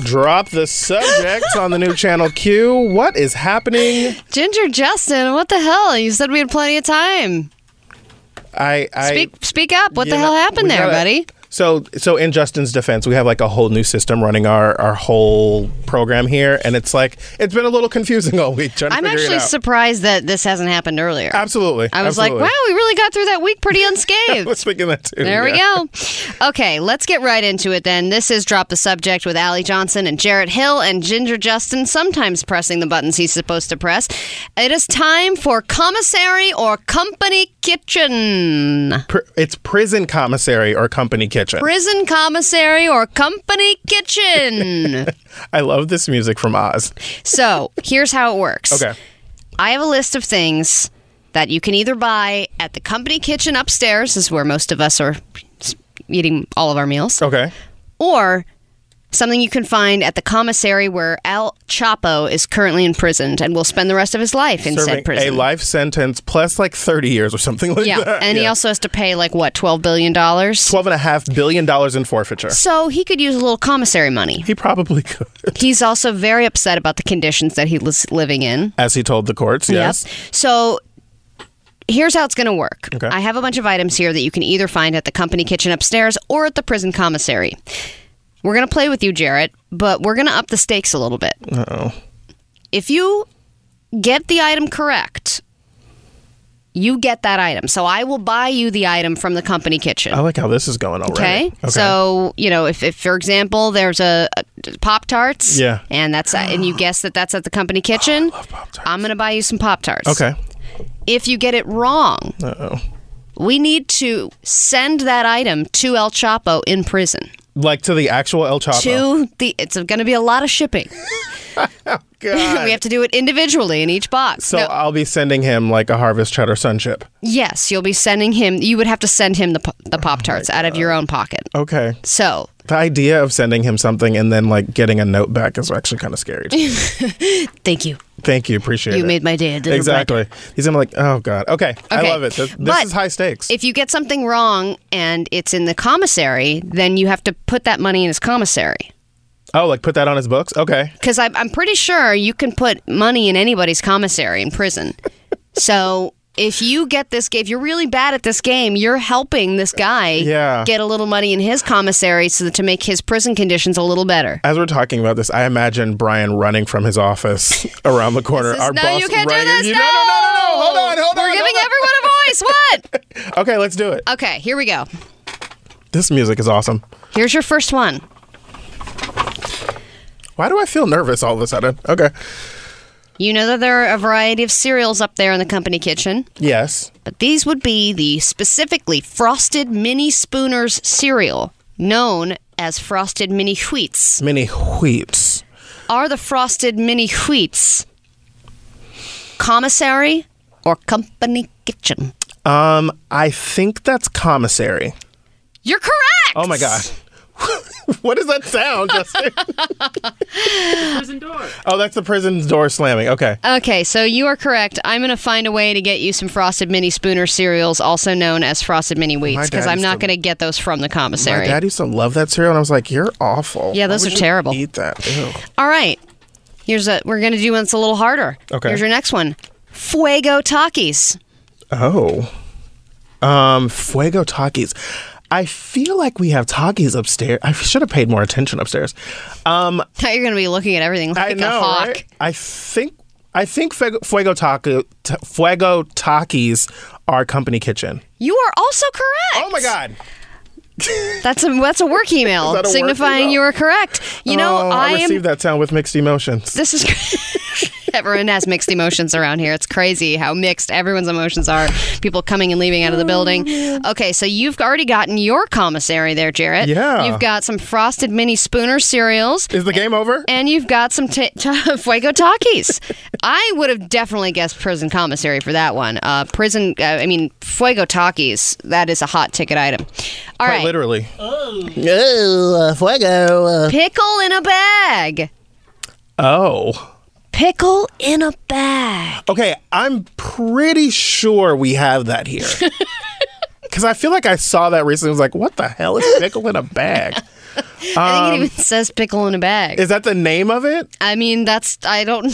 Drop the subject on the new Channel Q. What is happening? Ginger Justin, what the hell? You said we had plenty of time. Speak up. What the hell happened there, buddy? So in Justin's defense, we have a whole new system running our whole program here, and it's been a little confusing all week. I'm actually surprised that this hasn't happened earlier. Absolutely. I was like, wow, we really got through that week pretty unscathed. Let's begin that too. There we go. Okay, let's get right into it then. This is Drop the Subject with Allie Johnson and Jarrett Hill and Ginger Justin, sometimes pressing the buttons he's supposed to press. It is time for Commissary or Company Kitchen. It's Prison Commissary or Company Kitchen. Prison Commissary or Company Kitchen. I love this music from Oz. So, here's how it works. Okay. I have a list of things that you can either buy at the Company Kitchen upstairs, is where most of us are eating all of our meals. Okay. Or something you can find at the commissary where El Chapo is currently imprisoned and will spend the rest of his life in said prison. A life sentence plus 30 years or something that. And he also has to pay $12 billion? $12.5 billion in forfeiture. So he could use a little commissary money. He probably could. He's also very upset about the conditions that he was living in. As he told the courts, yes. Yep. So here's how it's going to work. Okay. I have a bunch of items here that you can either find at the company kitchen upstairs or at the prison commissary. We're going to play with you, Jarrett, but we're going to up the stakes a little bit. Uh-oh. If you get the item correct, you get that item. So I will buy you the item from the company kitchen. I like how this is going already. Okay. So, you know, if for example, there's a Pop-Tarts, yeah, and that's and you guess that that's at the company kitchen, oh, I love Pop-Tarts. I'm going to buy you some Pop-Tarts. Okay. If you get it wrong, we need to send that item to El Chapo in prison. Like to the actual El Chapo? It's going to be a lot of shipping. Oh, God. We have to do it individually in each box. So I'll be sending him like a Harvest Cheddar Sun chip. Yes, you'll be sending him. You would have to send him the Pop-Tarts out of your own pocket. Okay. So the idea of sending him something and then like getting a note back is actually kind of scary to me. Thank you. Thank you. Appreciate it. You made my day. Exactly. He's going to be like, oh, God. Okay. I love it. This is high stakes. If you get something wrong and it's in the commissary, then you have to put that money in his commissary. Oh, like put that on his books? Okay. Because I'm pretty sure you can put money in anybody's commissary in prison. So if you get this game, if you're really bad at this game, you're helping this guy get a little money in his commissary so that to make his prison conditions a little better. As we're talking about this, I imagine Brian running from his office around the corner. You can't do this. No. Hold on. We're giving everyone a voice. What? Okay, let's do it. Okay, here we go. This music is awesome. Here's your first one. Why do I feel nervous all of a sudden? Okay. You know that there are a variety of cereals up there in the company kitchen. Yes. But these would be the specifically Frosted Mini Spooners cereal, known as Frosted Mini Wheats. Mini Wheats. Are the Frosted Mini Wheats commissary or company kitchen? I think that's commissary. You're correct! Oh, my God. What is that sound, Justin? Prison door. Oh, that's the prison door slamming. Okay. Okay, so you are correct. I'm going to find a way to get you some Frosted Mini Spooner cereals, also known as Frosted Mini Wheats, because I'm not going to get those from the commissary. My dad used to love that cereal, and I was like, you're awful. Yeah, those are terrible. Eat that. Ew. All right. We're going to do one that's a little harder. Okay. Here's your next one. Fuego Takis. Oh. Fuego Takis. I feel like we have Takis upstairs. I should have paid more attention upstairs. Now you're going to be looking at everything like a hawk. Right? I think Fuego Takis are company kitchen. You are also correct. Oh, my God. That's a work email signifying you are correct. You know, I received that sound with mixed emotions. This is everyone has mixed emotions around here. It's crazy how mixed everyone's emotions are. People coming and leaving out of the building. Okay, so you've already gotten your commissary there, Jarrett. Yeah, you've got some Frosted Mini Spooner cereals. Is the game over? And you've got some Fuego Takis. I would have definitely guessed prison commissary for that one. Fuego Takis. That is a hot ticket item. All right. Literally. Oh, fuego. Pickle in a bag. Oh. Pickle in a bag. Okay, I'm pretty sure we have that here. Because I feel like I saw that recently. I was like, what the hell is pickle in a bag? I think it even says pickle in a bag. Is that the name of it? I mean, I don't know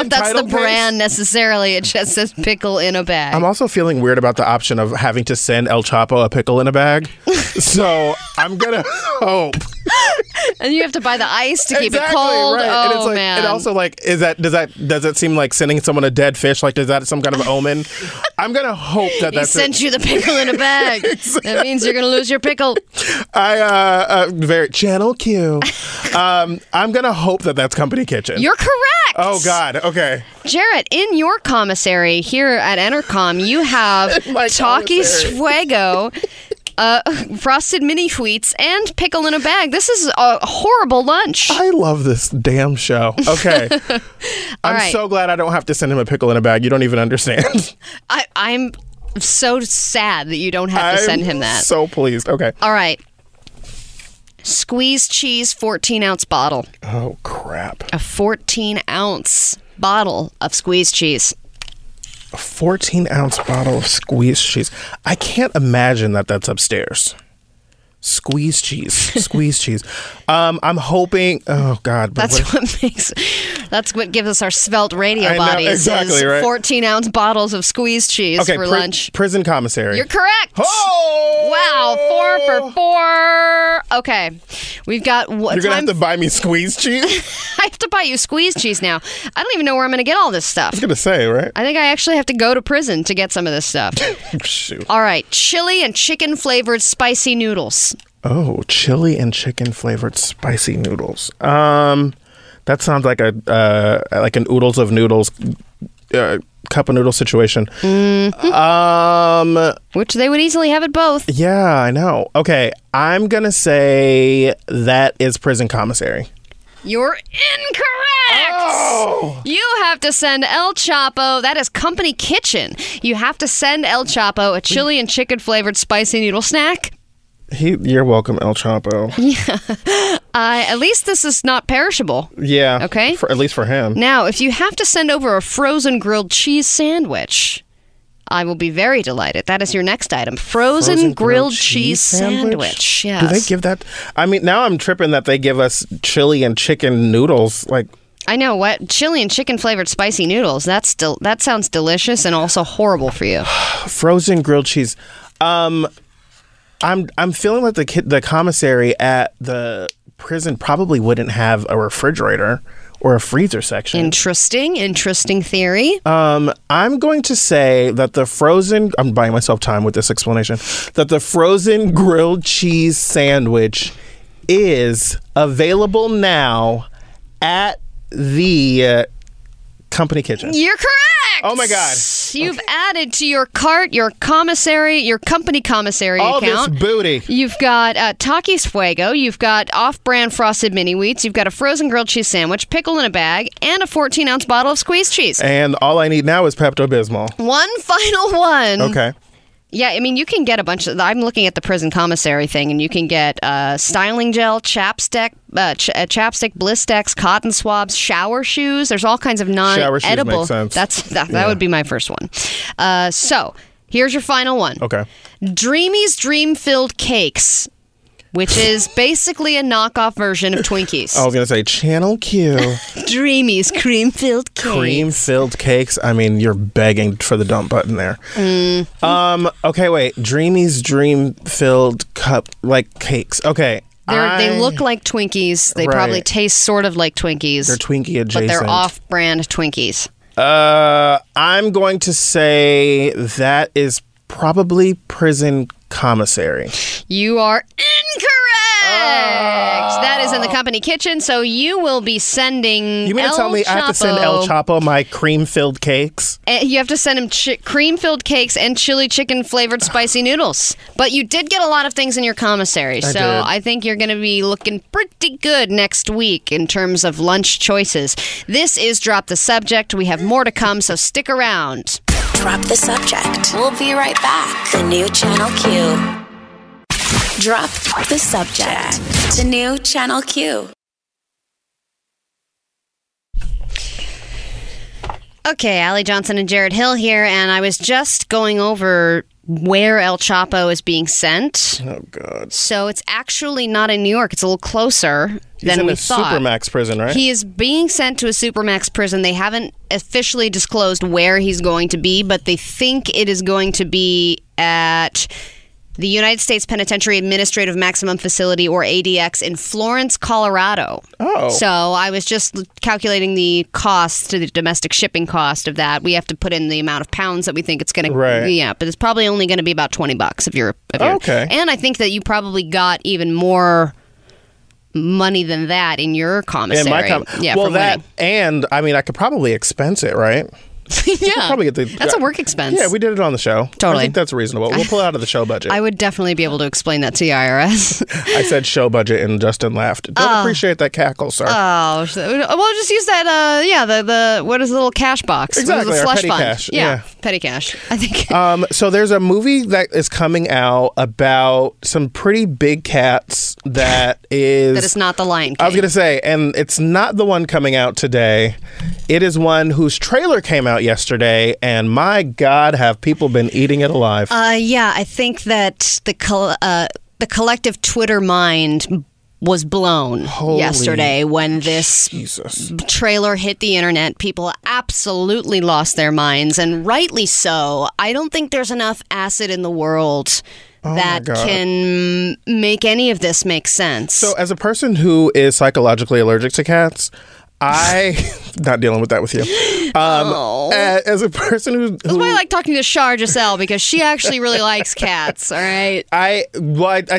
if that's the brand necessarily. It just says pickle in a bag. I'm also feeling weird about the option of having to send El Chapo a pickle in a bag. So I'm gonna hope. And you have to buy the ice to keep it cold. Right. Oh, and it's like, man! And also, like, does it seem like sending someone a dead fish? Like, is that some kind of omen? I'm gonna hope that that's sent you the pickle in a bag. Exactly. That means you're gonna lose your pickle. Channel Q. I'm gonna hope that that's company kitchen. You're correct. Oh God. Okay. Jarrett, in your commissary here at Entercom, you have Takis Fuego. Frosted Mini Wheats and pickle in a bag. This is a horrible lunch. I love this damn show. Okay. I'm so glad I don't have to send him a pickle in a bag. You don't even understand. I'm so sad that you don't have to send him that. I'm so pleased. Okay. All right. Squeeze cheese 14-ounce bottle. Oh, crap. A 14-ounce bottle of squeeze cheese. A 14-ounce bottle of squeezed cheese. I can't imagine that that's upstairs. Squeeze cheese. I'm hoping. Oh God, but that's what gives us our svelte radio bodies. Exactly right. 14-ounce bottles of squeeze cheese for lunch. Prison commissary. You're correct. Oh! Wow, 4 for 4. Okay, we've got what? You're gonna have to buy me squeeze cheese. I have to buy you squeeze cheese now. I don't even know where I'm gonna get all this stuff. I was gonna say, right? I think I actually have to go to prison to get some of this stuff. Shoot. All right, chili and chicken flavored spicy noodles. Oh, chili and chicken flavored spicy noodles. That sounds like a like an oodles of noodles, cup of noodles situation. Mm-hmm. Which they would easily have it both. Yeah, I know. Okay, I'm gonna say that is prison commissary. You're incorrect! Oh! You have to send El Chapo, that is company kitchen. You have to send El Chapo a chili and chicken flavored spicy noodle snack. You're welcome, El Chapo. Yeah. At least this is not perishable. Yeah. Okay? At least for him. Now, if you have to send over a frozen grilled cheese sandwich, I will be very delighted. That is your next item. Frozen grilled cheese sandwich. Yes. Do they give that? I mean, now I'm tripping that they give us chili and chicken noodles. Like, I know what? Chili and chicken flavored spicy noodles. That sounds delicious and also horrible for you. Frozen grilled cheese. I'm feeling like the commissary at the prison probably wouldn't have a refrigerator or a freezer section. Interesting theory. I'm going to say that I'm buying myself time with this explanation, that the frozen grilled cheese sandwich is available now at the company kitchen. You're correct. Oh my God. You've added to your cart, your commissary, your company commissary account. All this booty. You've got Takis Fuego. You've got off-brand frosted mini wheats. You've got a frozen grilled cheese sandwich, pickle in a bag, and a 14-ounce bottle of squeeze cheese. And all I need now is Pepto-Bismol. One final one. Okay. Yeah, I mean, you can get a bunch of... I'm looking at the prison commissary thing, and you can get styling gel, chapstick, Blistex, cotton swabs, shower shoes. There's all kinds of non-edible... Shower shoes make sense. That would be my first one. So, here's your final one. Okay. Dreamy's Dream-Filled Cakes, which is basically a knockoff version of Twinkies. I was going to say, Channel Q. Dreamy's Cream-Filled Cakes. Cream-Filled Cakes. I mean, you're begging for the dump button there. Mm-hmm. Okay, wait. Dreamy's Dream-Filled Cakes. Okay. They look like Twinkies. They probably taste sort of like Twinkies. They're Twinkie adjacent. But they're off-brand Twinkies. I'm going to say that is probably prison commissary. You are incorrect. Oh. That is in the company kitchen, so you will be sending. You mean to tell me I have to send El Chapo my cream-filled cakes? You have to send him cream-filled cakes and chili chicken flavored spicy noodles. But you did get a lot of things in your commissary, so I did. I think you're going to be looking pretty good next week in terms of lunch choices. This is Drop the Subject. We have more to come, so stick around. Drop the Subject. We'll be right back. The new Channel Q. Drop the Subject. The new Channel Q. Okay, Allie Johnson and Jared Hill here, and I was just going over where El Chapo is being sent. Oh, God. So it's actually not in New York. It's a little closer. He's in a supermax prison, right? He is being sent to a supermax prison. They haven't officially disclosed where he's going to be, but they think it is going to be at the United States Penitentiary Administrative Maximum Facility, or ADX, in Florence, Colorado. Oh. So I was just calculating the cost, the domestic shipping cost of that. We have to put in the amount of pounds that we think it's going to... Yeah, but it's probably only going to be about $20 if you're... Okay. And I think that you probably got even more money than that in your commissary. In my and I mean, I could probably expense it, right? Yeah, probably that's a work expense. Yeah, we did it on the show. Totally. I think that's reasonable. We'll pull it out of the show budget. I would definitely be able to explain that to the IRS. I said show budget and Justin laughed. Don't appreciate that cackle, sir. Oh, well, just use that, what is the little cash box? Exactly, the slush petty fund. Cash. Yeah, petty cash, I think. So there's a movie that is coming out about some pretty big cats that is... That is not The Lion King. I was going to say, and it's not the one coming out today. It is one whose trailer came out yesterday, and my God, have people been eating it alive. Yeah, I think that the the collective Twitter mind was blown yesterday when this trailer hit the internet. People absolutely lost their minds, and rightly so. I don't think there's enough acid in the world that can make any of this make sense. So as a person who is psychologically allergic to cats, I not dealing with that with you. As a person who that's why I like talking to Shar Giselle, because she actually really likes cats. All right. I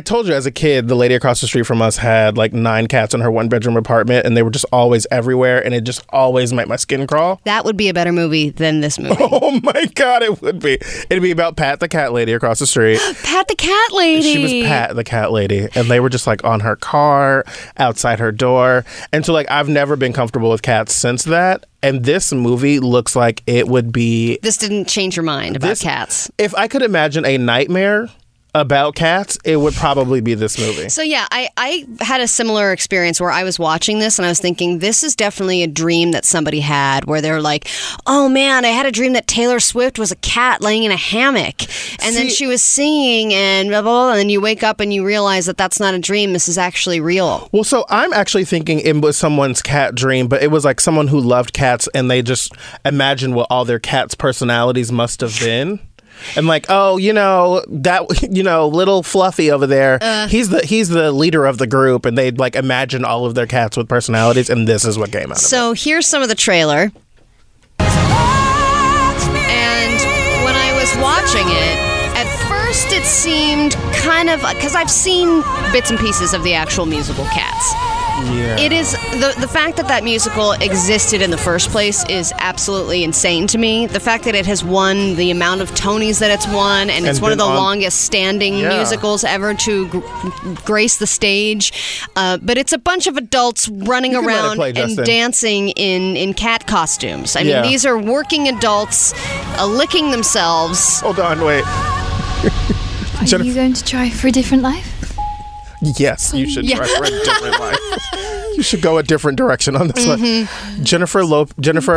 told you as a kid, the lady across the street from us had like 9 cats in her 1-bedroom apartment, and they were just always everywhere, and it just always made my skin crawl. That would be a better movie than this movie. Oh my God, it would be. It'd be about Pat the cat lady across the street. Pat the cat lady. She was Pat the cat lady, and they were just like on her car, outside her door, and so like I've never been comfortable with cats since that, and this movie looks like it would be. This didn't change your mind about cats. If I could imagine a nightmare about cats, it would probably be this movie. So yeah, I had a similar experience where I was watching this and I was thinking, this is definitely a dream that somebody had where they're like, oh man, I had a dream that Taylor Swift was a cat laying in a hammock, and then she was singing and blah, blah, blah, and then you wake up and you realize that that's not a dream, this is actually real. Well, so I'm actually thinking it was someone's cat dream, but it was like someone who loved cats and they just imagined what all their cats' personalities must have been. And like, oh, little Fluffy over there, he's the leader of the group, and they'd like imagine all of their cats with personalities, and this is what came out of it. So here's some of the trailer. And when I was watching it, at first it seemed kind of, because I've seen bits and pieces of the actual musical Cats. Yeah. It is the fact that musical existed in the first place is absolutely insane to me. The fact that it has won the amount of Tonys that it's won, and it's one of the longest-standing musicals ever to grace the stage. But it's a bunch of adults running around and dancing in cat costumes. I mean, these are working adults licking themselves. Hold on, wait. Are you going to try for a different life? Yes, you should try for a different life. You should go a different direction on this one. Jennifer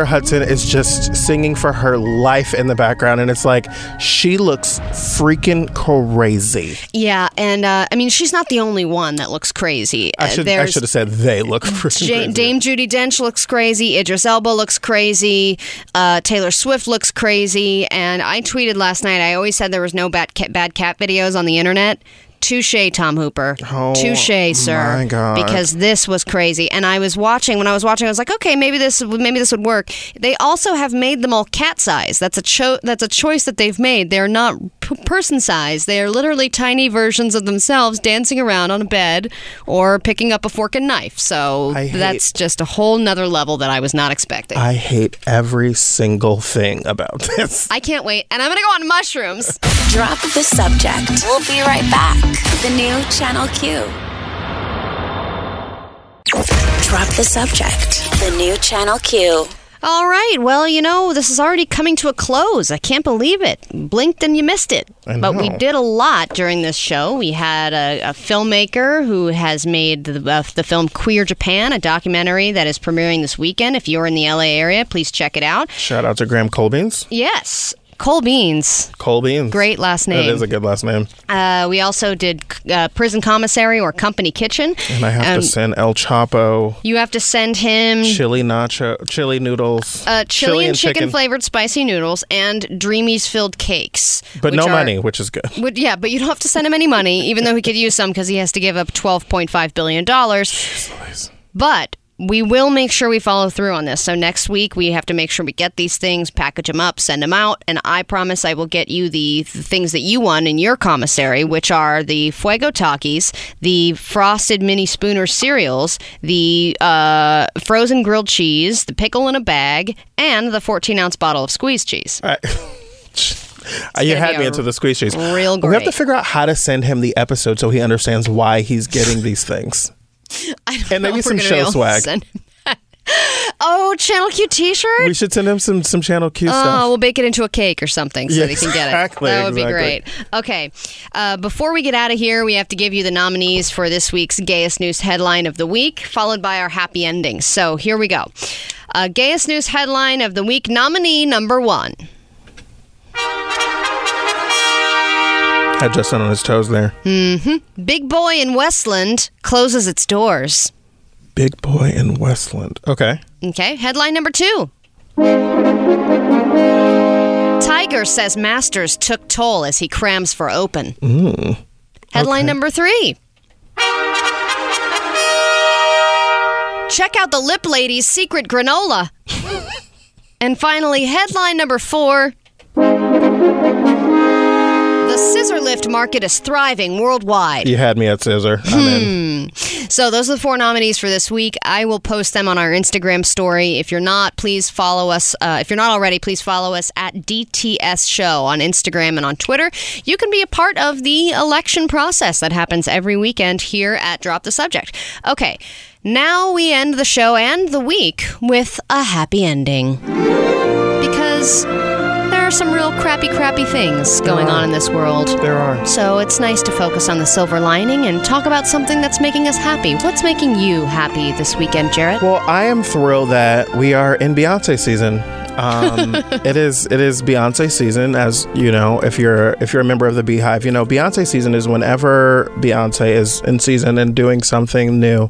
Hudson is just singing for her life in the background, and it's like, she looks freaking crazy. Yeah, and she's not the only one that looks crazy. I should have said they look freaking crazy. Dame Judi Dench looks crazy, Idris Elba looks crazy, Taylor Swift looks crazy, and I tweeted last night, I always said there was no bad cat videos on the internet. Touche, Tom Hooper. Oh, touche, sir. My God. Because this was crazy. And I was like, okay, maybe this would work. They also have made them all cat size. That's a choice that they've made. They're not person size. They are literally tiny versions of themselves dancing around on a bed or picking up a fork and knife. So that's just a whole nother level that I was not expecting. I hate every single thing about this. I can't wait. And I'm going to go on mushrooms. Drop the subject. We'll be right back. The new Channel Q. Drop the subject. The new Channel Q. All right. Well, this is already coming to a close. I can't believe it. Blinked and you missed it. But we did a lot during this show. We had a filmmaker who has made the film Queer Japan, a documentary that is premiering this weekend. If you're in the LA area, please check it out. Shout out to Graham Kolbeins. Yes. Kolbeins. Great last name. That is a good last name. We also did Prison Commissary or Company Kitchen. And I have to send El Chapo. You have to send him... chili noodles. Chili and chicken flavored spicy noodles and Dreamies filled cakes. But no money, which is good. Yeah, but you don't have to send him any money, even though he could use some because he has to give up $12.5 billion. Jeez, but... we will make sure we follow through on this. So next week, we have to make sure we get these things, package them up, send them out, and I promise I will get you the things that you won in your commissary, which are the Fuego Takis, the Frosted Mini Spooner cereals, the frozen grilled cheese, the pickle in a bag, and the 14-ounce bottle of squeeze cheese. All right. You had me into the squeeze cheese. Real great. We have to figure out how to send him the episode so he understands why he's getting these things. And maybe some show swag. Oh, Channel Q t-shirt? We should send him some Channel Q stuff. Oh, we'll bake it into a cake or something so that he can get it. That would be great. Okay. Before we get out of here, we have to give you the nominees for this week's Gayest News Headline of the Week, followed by our happy ending. So here we go. Gayest News Headline of the Week, nominee number 1. Had Justin on his toes there. Mm-hmm. Big Boy in Westland closes its doors. Big Boy in Westland. Okay. Okay. Headline number 2. Tiger says Masters took toll as he crams for Open. Mm. Headline number 3. Check out the Lip Lady's secret granola. And finally, headline number 4. The scissor lift market is thriving worldwide. You had me at scissor. I'm in. So those are the 4 nominees for this week. I will post them on our Instagram story. If you're not, please follow us. If you're not already, please follow us at DTS Show on Instagram and on Twitter. You can be a part of the election process that happens every weekend here at Drop the Subject. Okay, now we end the show and the week with a happy ending. Because there are some real crappy things going on in this world. There are. So it's nice to focus on the silver lining and talk about something that's making us happy. What's making you happy this weekend, Jarrett? Well, I am thrilled that we are in Beyonce season. It is Beyonce season, as you know. If you're a member of the Beehive, you know Beyonce season is whenever Beyonce is in season and doing something new.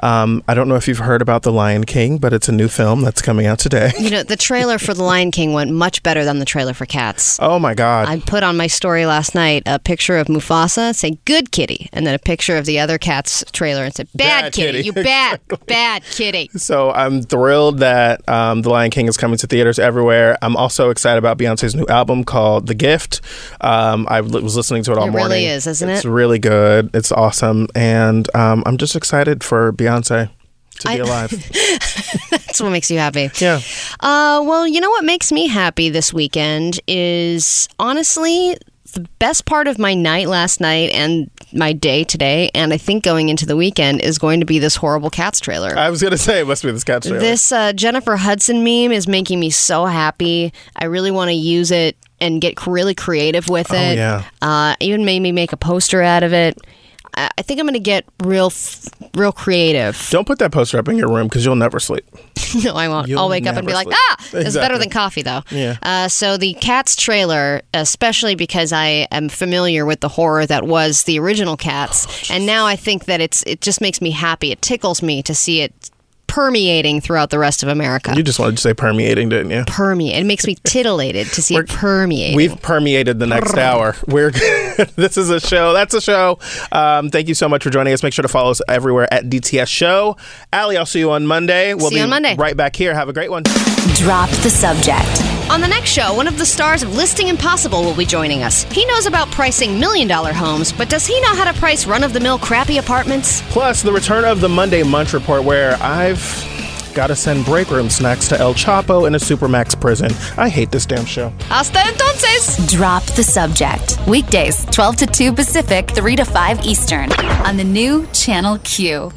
I don't know if you've heard about The Lion King, but it's a new film that's coming out today. You know, the trailer for The Lion King went much better than the trailer for Cats. Oh my God! I put on my story last night a picture of Mufasa, saying "Good kitty," and then a picture of the other Cats trailer and said "Bad kitty. You bad kitty." So I'm thrilled that The Lion King is coming to theater. Everywhere. I'm also excited about Beyonce's new album called The Gift. I was listening to it all morning. It really is, isn't it? It's really good. It's awesome. And I'm just excited for Beyonce to be alive. That's what makes you happy. Yeah. Well, you know what makes me happy this weekend is honestly the best part of my night last night and my day today, and I think going into the weekend, is going to be this horrible Cats trailer. I was going to say, it must be this Cats trailer. This Jennifer Hudson meme is making me so happy. I really want to use it and get really creative with it. Yeah. Even made me make a poster out of it. I think I'm going to get real creative. Don't put that poster up in your room because you'll never sleep. No, I won't. I'll wake up and be like, Exactly. It's better than coffee, though. Yeah. So the Cats trailer, especially because I am familiar with the horror that was the original Cats, and now I think that it just makes me happy. It tickles me to see it permeating throughout the rest of America. You just wanted to say permeating, didn't you? Permeate. It makes me titillated to see it permeating. We've permeated the next hour. This is a show. That's a show. Thank you so much for joining us. Make sure to follow us everywhere at DTS Show. Allie, I'll see you on Monday. We'll be on Monday. Right back here. Have a great one. Drop the Subject. On the next show, one of the stars of Listing Impossible will be joining us. He knows about pricing million-dollar homes, but does he know how to price run-of-the-mill crappy apartments? Plus, the return of the Monday Munch Report, where I've got to send break room snacks to El Chapo in a Supermax prison. I hate this damn show. Hasta entonces! Drop the Subject. Weekdays, 12 to 2 Pacific, 3 to 5 Eastern. On the new Channel Q.